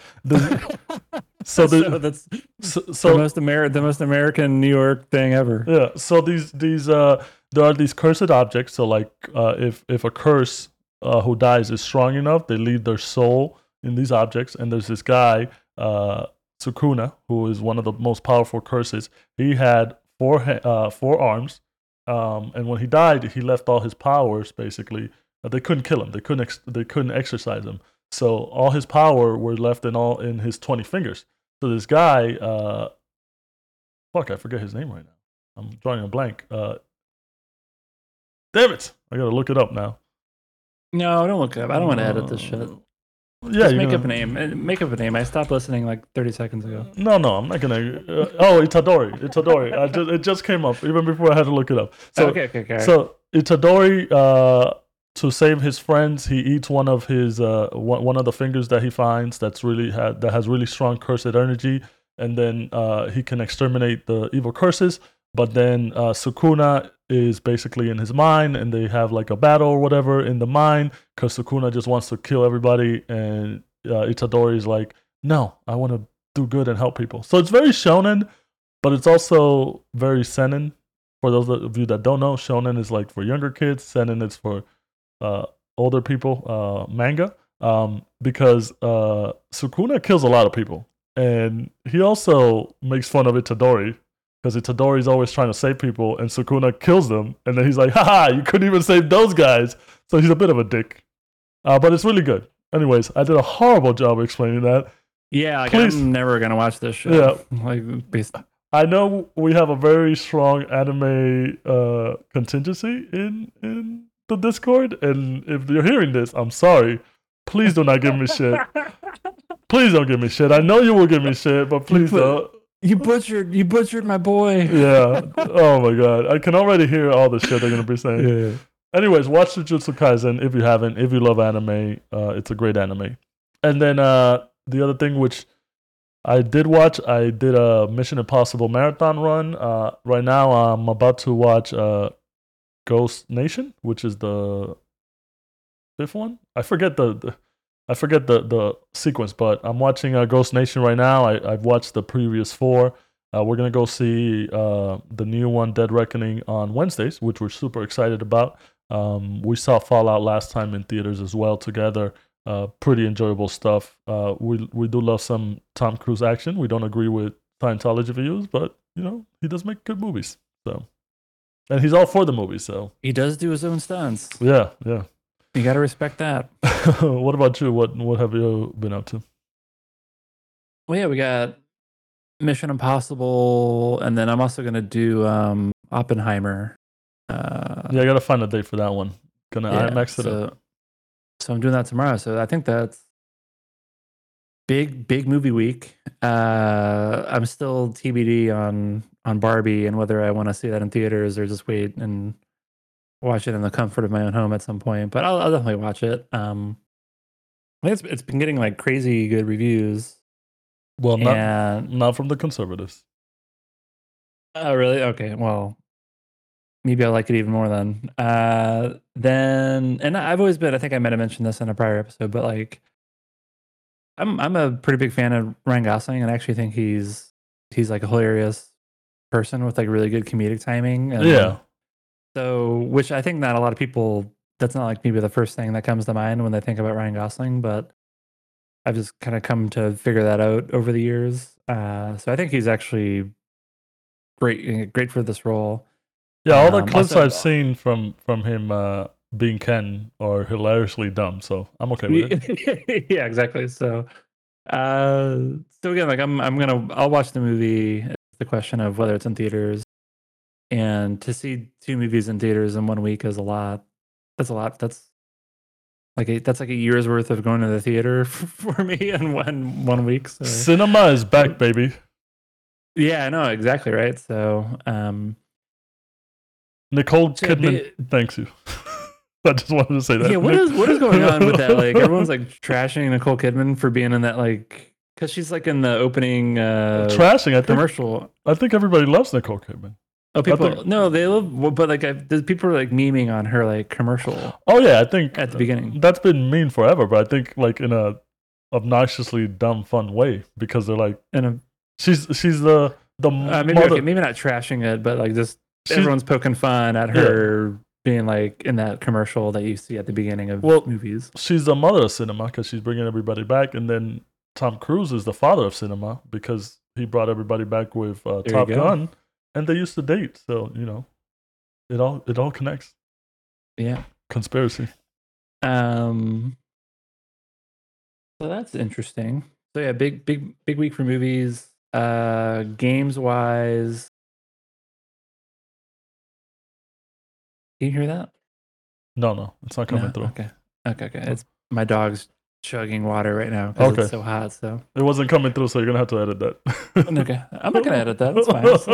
So that's the most American New York thing ever. Yeah. So these there are these cursed objects. So like if a curse who dies is strong enough, they leave their soul in these objects. And there's this guy Sukuna, who is one of the most powerful curses. He had four arms, and when he died, he left all his powers. Basically, they couldn't kill him. They couldn't exercise him. So all his power were left in his 20 fingers. So this guy, I forget his name right now. I'm drawing a blank. Damn it! I gotta look it up now. No, don't look it up. I don't want to edit this shit. Yeah, just make up a name. Make up a name. I stopped listening like 30 seconds ago. No, I'm not gonna. Itadori. Itadori. It just came up even before I had to look it up. So, okay. So Itadori, to save his friends, he eats one of his one of the fingers that he finds. That has really strong cursed energy, and then he can exterminate the evil curses. But then Sukuna is basically in his mind, and they have like a battle or whatever in the mind because Sukuna just wants to kill everybody, and Itadori is like, no, I want to do good and help people. So it's very shonen, but it's also very seinen. For those of you that don't know, shonen is like for younger kids, seinen is for older people, manga, because Sukuna kills a lot of people, and he also makes fun of Itadori. Because Itadori's always trying to save people, and Sukuna kills them, and then he's like, haha, you couldn't even save those guys. So he's a bit of a dick. But it's really good. Anyways, I did a horrible job explaining that. Yeah, I'm never going to watch this shit. Yeah. I know we have a very strong anime contingency in the Discord, and if you're hearing this, I'm sorry. Please do not give me shit. Please don't give me shit. I know you will give me shit, but please don't. You butchered my boy. Yeah. Oh my god. I can already hear all the shit they're gonna be saying. Yeah. Anyways, watch Jujutsu Kaisen if you haven't. If you love anime, it's a great anime. And then the other thing which I did watch, I did a Mission Impossible marathon run. Right now I'm about to watch Ghost Nation, which is the fifth one. I forget the I forget the sequence, but I'm watching Ghost Nation right now. I've watched the previous four. We're going to go see the new one, Dead Reckoning, on Wednesdays, which we're super excited about. We saw Fallout last time in theaters as well together. Pretty enjoyable stuff. We do love some Tom Cruise action. We don't agree with Scientology views, but, you know, he does make good movies. So, and he's all for the movies. So he does do his own stunts. Yeah, yeah. You got to respect that. What about you? What have you been up to? Well, yeah, we got Mission Impossible, and then I'm also going to do Oppenheimer. Yeah, I got to find a date for that one. IMAX it up. So I'm doing that tomorrow. So I think that's big movie week. I'm still TBD on Barbie and whether I want to see that in theaters or just wait and watch it in the comfort of my own home at some point, but I'll definitely watch it. It's been getting like crazy good reviews. Well, not from the conservatives. Oh, really? Okay. Well, maybe I like it even more then. And I've always been, I think I might have mentioned this in a prior episode, but like, I'm a pretty big fan of Ryan Gosling, and I actually think he's like a hilarious person with like really good comedic timing. And, yeah. So, which I think that a lot of people, that's not like maybe the first thing that comes to mind when they think about Ryan Gosling, but I've just kind of come to figure that out over the years. So I think he's actually great for this role. Yeah, all the clips I've seen from him being Ken are hilariously dumb, so I'm okay with it. Yeah, exactly. So, again, like I'll watch the movie. It's the question of whether it's in theaters. And to see two movies in theaters in 1 week is a lot. That's a lot. That's like a year's worth of going to the theater for me in one week. So. Cinema is back, baby. Yeah, I know. Exactly right. So, Nicole Kidman thanks you. I just wanted to say that. Yeah, what is going on with that? Like, everyone's like trashing Nicole Kidman for being in that, like, because she's like in the opening trashing. Commercial. I think everybody loves Nicole Kidman. Oh, they love, but like, people are like memeing on her like commercial. Oh yeah, I think at the beginning that's been mean forever, but I think like in a obnoxiously dumb fun way because they're like, she's the maybe not trashing it, but like just everyone's poking fun at her being like in that commercial that you see at the beginning of movies. She's the mother of cinema because she's bringing everybody back, and then Tom Cruise is the father of cinema because he brought everybody back with Top Gun. And they used to date, so you know, it all connects. Yeah, conspiracy. So that's interesting. So yeah, big week for movies. Games wise, can you hear that? No, it's not coming through. Okay. It's my dog's chugging water right now because it's so hot. So it wasn't coming through, so you're gonna have to edit that. Okay, I'm not gonna edit that. It's fine. Just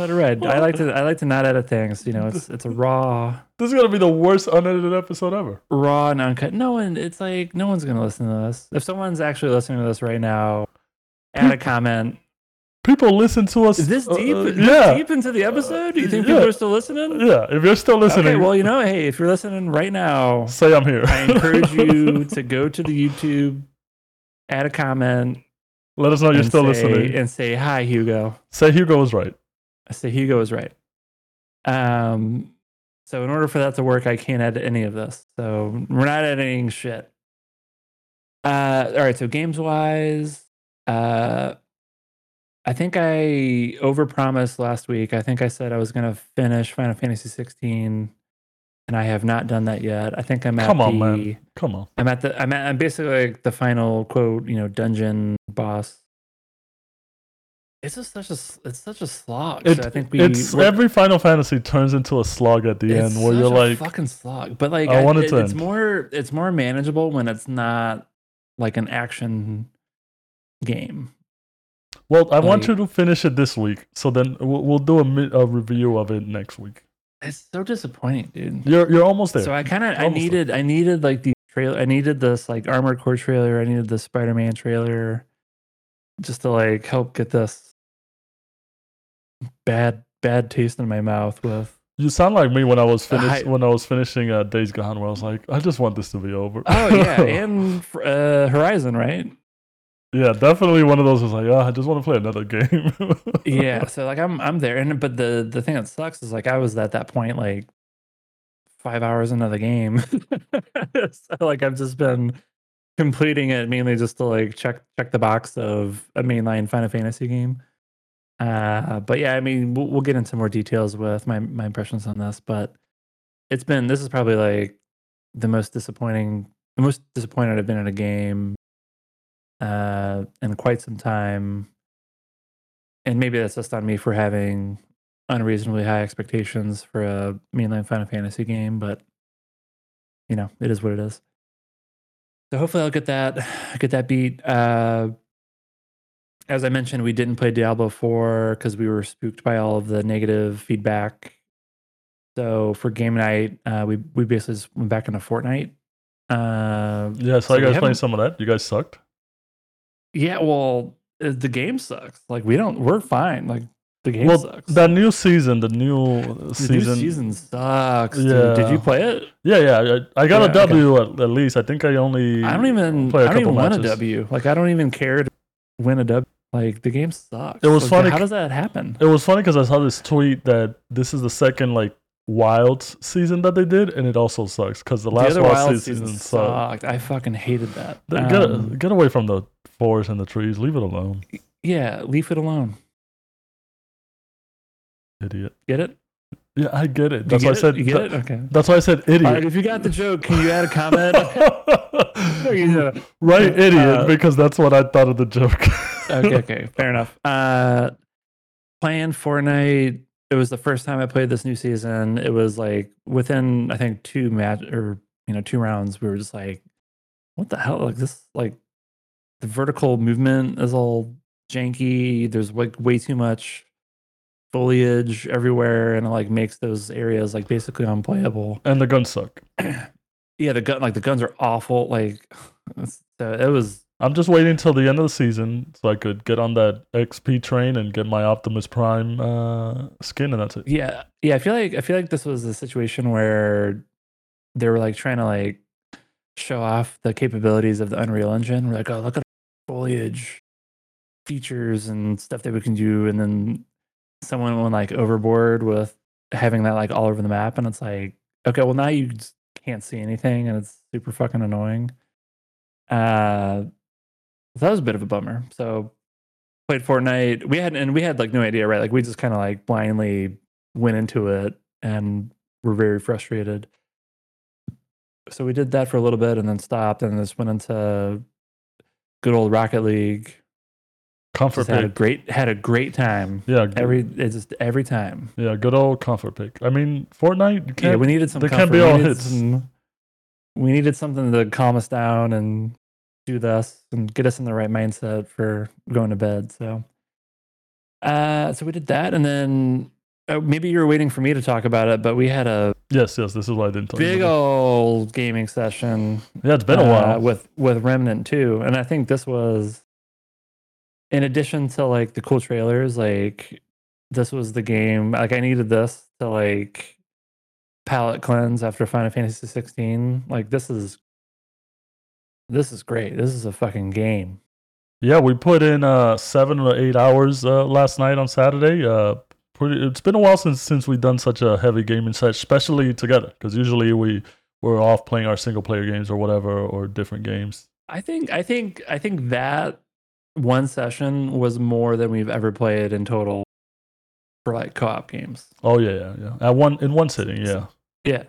let it ride. I like to not edit things. You know, it's a raw. This is gonna be the worst unedited episode ever. Raw and uncut. No one's gonna listen to this. If someone's actually listening to this right now, add a comment. People listen to us. Is this deep? Deep into the episode? Do you think people are still listening? Yeah, if you're still listening. Okay, well, you know, hey, if you're listening right now, say I'm here. I encourage you to go to the YouTube, add a comment. Let us know you're still listening. And say, hi, Hugo. Say Hugo is right. I say Hugo is right. So in order for that to work, I can't edit any of this. So we're not editing shit. All right, so games-wise, I think I overpromised last week. I think I said I was going to finish Final Fantasy 16, and I have not done that yet. I think I'm at I'm basically like the final quote, you know, dungeon boss. It's just such a slog. So I think every Final Fantasy turns into a slog at the end where you're like fucking slog. But like it's more manageable when it's not like an action game. Well, I want you to finish it this week, so then we'll do a review of it next week. It's so disappointing, dude. You're almost there. So I needed like the trailer. I needed this like Armored Core trailer. I needed the Spider-Man trailer, just to like help get this bad taste in my mouth with You sound like me when I was finishing Days Gone, where I was like, I just want this to be over. Oh yeah, and Horizon, right? Yeah, definitely one of those was like, oh, I just want to play another game. Yeah, so like I'm there, but the thing that sucks is like I was at that point like 5 hours into the game, so like I've just been completing it mainly just to like check the box of a mainline Final Fantasy game. But yeah, I mean, we'll get into more details with my impressions on this, but this is probably like the most disappointed I've been in a game in quite some time. And maybe that's just on me for having unreasonably high expectations for a mainline Final Fantasy game, but you know, it is what it is. So hopefully I'll get that beat. As I mentioned, we didn't play Diablo 4 because we were spooked by all of the negative feedback. So for game night, we basically just went back into Fortnite. Yeah, so you guys playing some of that? You guys sucked? Yeah, well, the game sucks. Like, we're fine. Like, the game sucks. The new season sucks. Yeah. Dude. Did you play it? Yeah. I got a W at least. I think I don't even want a W. Like, I don't even care to win a W. Like, the game sucks. It was like, funny. How does that happen? It was funny because I saw this tweet that this is the second like wild season that they did, and it also sucks because the wild season sucked. I fucking hated that. Get away from the forest and the trees. Leave it alone. Yeah, leave it alone. Idiot. Get it? Yeah, I get it. That's why I said. You get it? Okay. That's why I said idiot. If you got the joke, can you add a comment? Right, idiot, because that's what I thought of the joke. Okay, fair enough. Playing Fortnite, it was the first time I played this new season. It was like within, I think, two rounds, we were just like, what the hell? Like this, like the vertical movement is all janky. There's like way too much foliage everywhere, and it like makes those areas like basically unplayable. And the guns suck. Yeah, the guns are awful. Like, it was. I'm just waiting until the end of the season so I could get on that XP train and get my Optimus Prime skin, and that's it. Yeah. I feel like this was a situation where they were like trying to like show off the capabilities of the Unreal Engine. We're like, oh, look at the foliage features and stuff that we can do, and then someone went like overboard with having that like all over the map, and it's like, okay, well now you just can't see anything, and it's super fucking annoying. That was a bit of a bummer. So played Fortnite. We had like no idea, right? Like we just kind of like blindly went into it and were very frustrated. So we did that for a little bit and then stopped and just went into good old Rocket League. Comfort pick. Had a great time. Yeah, every time. Yeah, good old comfort pick. I mean, Fortnite. You can't, yeah, we needed some. They comfort. Can't be all hits. We needed something to calm us down and do this and get us in the right mindset for going to bed. So, so we did that, and then maybe you were waiting for me to talk about it, but we had a yes. This is why I didn't talk. Big old gaming session. Yeah, it's been a while with Remnant 2, and I think this was. In addition to like the cool trailers, like this was the game. Like I needed this to like palette cleanse after Final Fantasy 16. Like this is great. This is a fucking game. Yeah, we put in 7 or 8 hours last night on Saturday. It's been a while since we've done such a heavy gaming session, especially together, because usually we're off playing our single player games or whatever or different games. I think that. One session was more than we've ever played in total for like co-op games. Oh yeah. In one sitting, yeah. Yeah.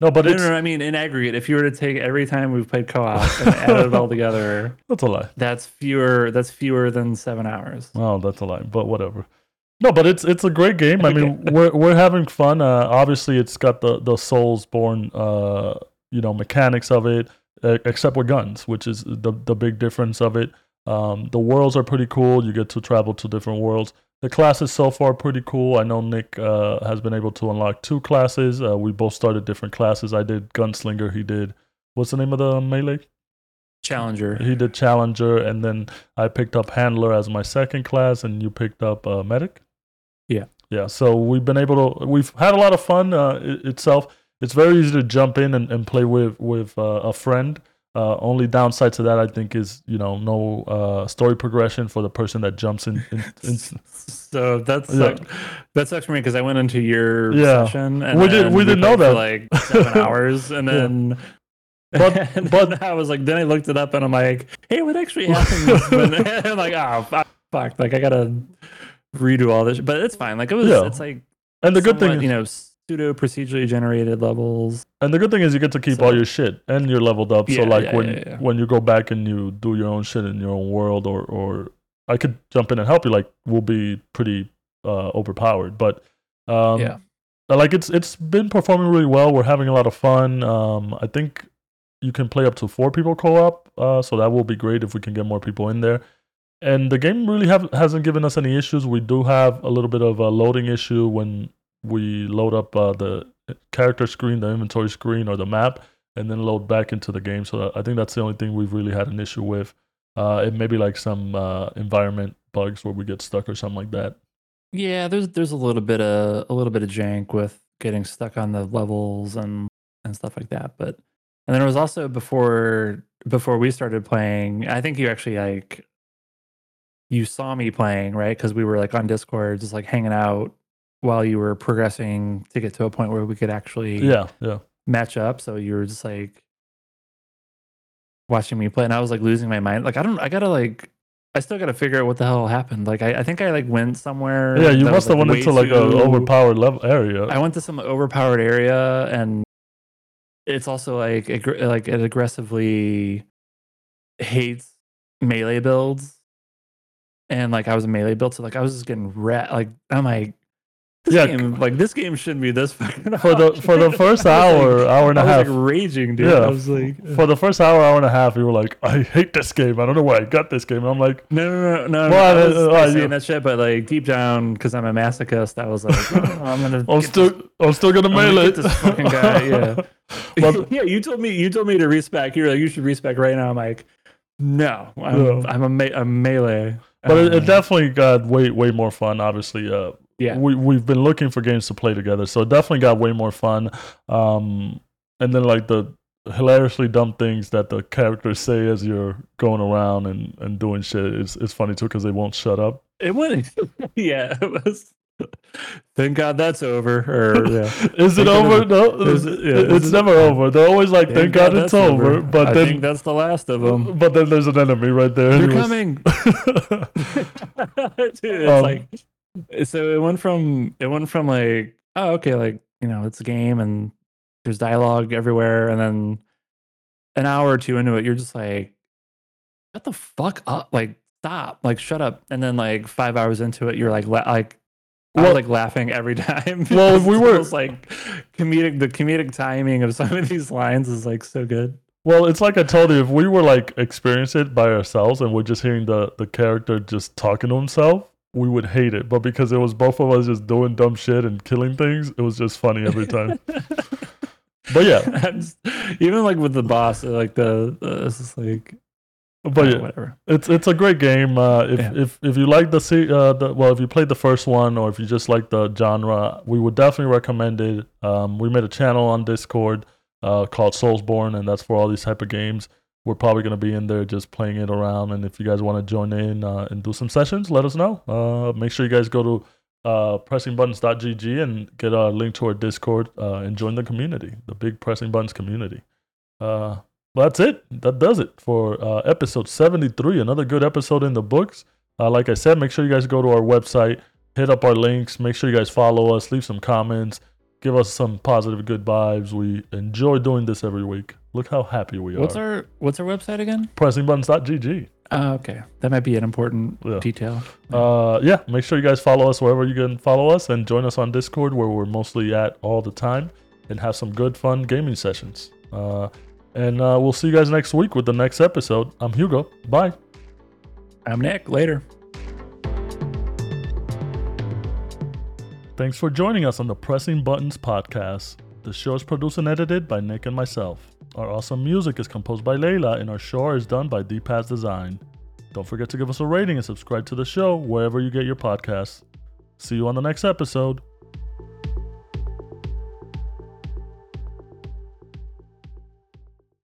No, but no, I mean in aggregate, if you were to take every time we've played co-op and add it all together, that's a lie. That's fewer than 7 hours. Oh, that's a lie. But whatever. No, but it's a great game. I mean, we're having fun. Obviously, it's got the Soulsborne mechanics of it, except with guns, which is the big difference of it. The worlds are pretty cool. You get to travel to different worlds. The classes so far are pretty cool. I know Nick has been able to unlock 2 classes. We both started different classes. I did Gunslinger. He did, what's the name of the melee? Challenger. He did Challenger, and then I picked up Handler as my second class, and you picked up Medic? Yeah. Yeah, so we've been able to, we've had a lot of fun itself. It's very easy to jump in and play with a friend. Only downside to that, I think, is, you know, no story progression for the person that jumps in. So that's that sucks for me because I went into your session and we didn't know that for like 7 hours and then. But I was like, then I looked it up and I'm like, hey, what actually happened? And I'm like, oh fuck! Like I gotta redo all this, but it's fine. Like it was, it's like, and the good thing is, you know, pseudo procedurally generated levels. And the good thing is you get to keep all your shit and you're leveled up. Yeah, so like when you go back and you do your own shit in your own world, or I could jump in and help you. Like we'll be pretty overpowered, but like it's been performing really well. We're having a lot of fun. I think you can play up to 4 people co-op, so that will be great if we can get more people in there. And the game really hasn't given us any issues. We do have a little bit of a loading issue when we load up the character screen, the inventory screen, or the map, and then load back into the game. So that, I think that's the only thing we've really had an issue with. It may be like some environment bugs where we get stuck or something like that. Yeah, there's a little bit of jank with getting stuck on the levels and stuff like that, but. And then it was also before we started playing, I think you actually like, you saw me playing, right? Because we were like on Discord, just like hanging out while you were progressing to get to a point where we could actually match up. So you were just like watching me play and I was like losing my mind. Like, I still got to figure out what the hell happened. Like, I think I like went somewhere. Yeah, you must have went into like an overpowered level area. I went to some overpowered area and it's also like it aggressively hates melee builds, and like I was a melee build, so like I was just getting like I'm like, this game shouldn't be this fucking hard. for the first hour and a half. I was like raging, dude. Yeah. I was like, for the first hour and a half, you were like, I hate this game. I don't know why I got this game. And I'm like, no. I was saying that shit, but like deep down, because I'm a masochist, I was like, I'm still gonna melee it. This fucking guy, You told me to respec. You were like, you should respec right now. I'm like, no, I'm melee. But it definitely got way more fun. Obviously, we've been looking for games to play together, so it definitely got way more fun. And then like the hilariously dumb things that the characters say as you're going around and doing shit is funny too because they won't shut up. It wouldn't. It was. Thank God that's over. Or is it over? No, it's never over. They're always like, thank God it's over. But I think that's the last of them. But then there's an enemy right there. They're coming. Dude, it's like. So it went from like, oh, okay, like, you know, it's a game and there's dialogue everywhere, and then an hour or two into it, you're just like, shut the fuck up, like, stop, like, shut up. And then like 5 hours into it, you're like, I was laughing every time. Well, if we were like, the comedic timing of some of these lines is like so good. Well, it's like I told you, if we were like experiencing it by ourselves and we're just hearing the character just talking to himself, we would hate it, but because it was both of us just doing dumb shit and killing things, it was just funny every time. But even like with the boss, like it's just like, but whatever. It's a great game. If you like if you played the first one or if you just like the genre, we would definitely recommend it. We made a channel on Discord called Soulsborne, and that's for all these type of games. We're probably going to be in there just playing it around. And if you guys want to join in and do some sessions, let us know. Make sure you guys go to pressingbuttons.gg and get a link to our Discord and join the community, the big Pressing Buttons community. Well, that's it. That does it for episode 73, another good episode in the books. Like I said, make sure you guys go to our website, hit up our links, make sure you guys follow us, leave some comments, give us some positive good vibes. We enjoy doing this every week. Look how happy we are. What's our website again? Pressingbuttons.gg. Okay. That might be an important detail. Make sure you guys follow us wherever you can follow us and join us on Discord where we're mostly at all the time and have some good fun gaming sessions. And we'll see you guys next week with the next episode. I'm Hugo. Bye. I'm Nick. Later. Thanks for joining us on the Pressing Buttons podcast. The show is produced and edited by Nick and myself. Our awesome music is composed by Layla and our show is done by D-Pass Design. Don't forget to give us a rating and subscribe to the show wherever you get your podcasts. See you on the next episode.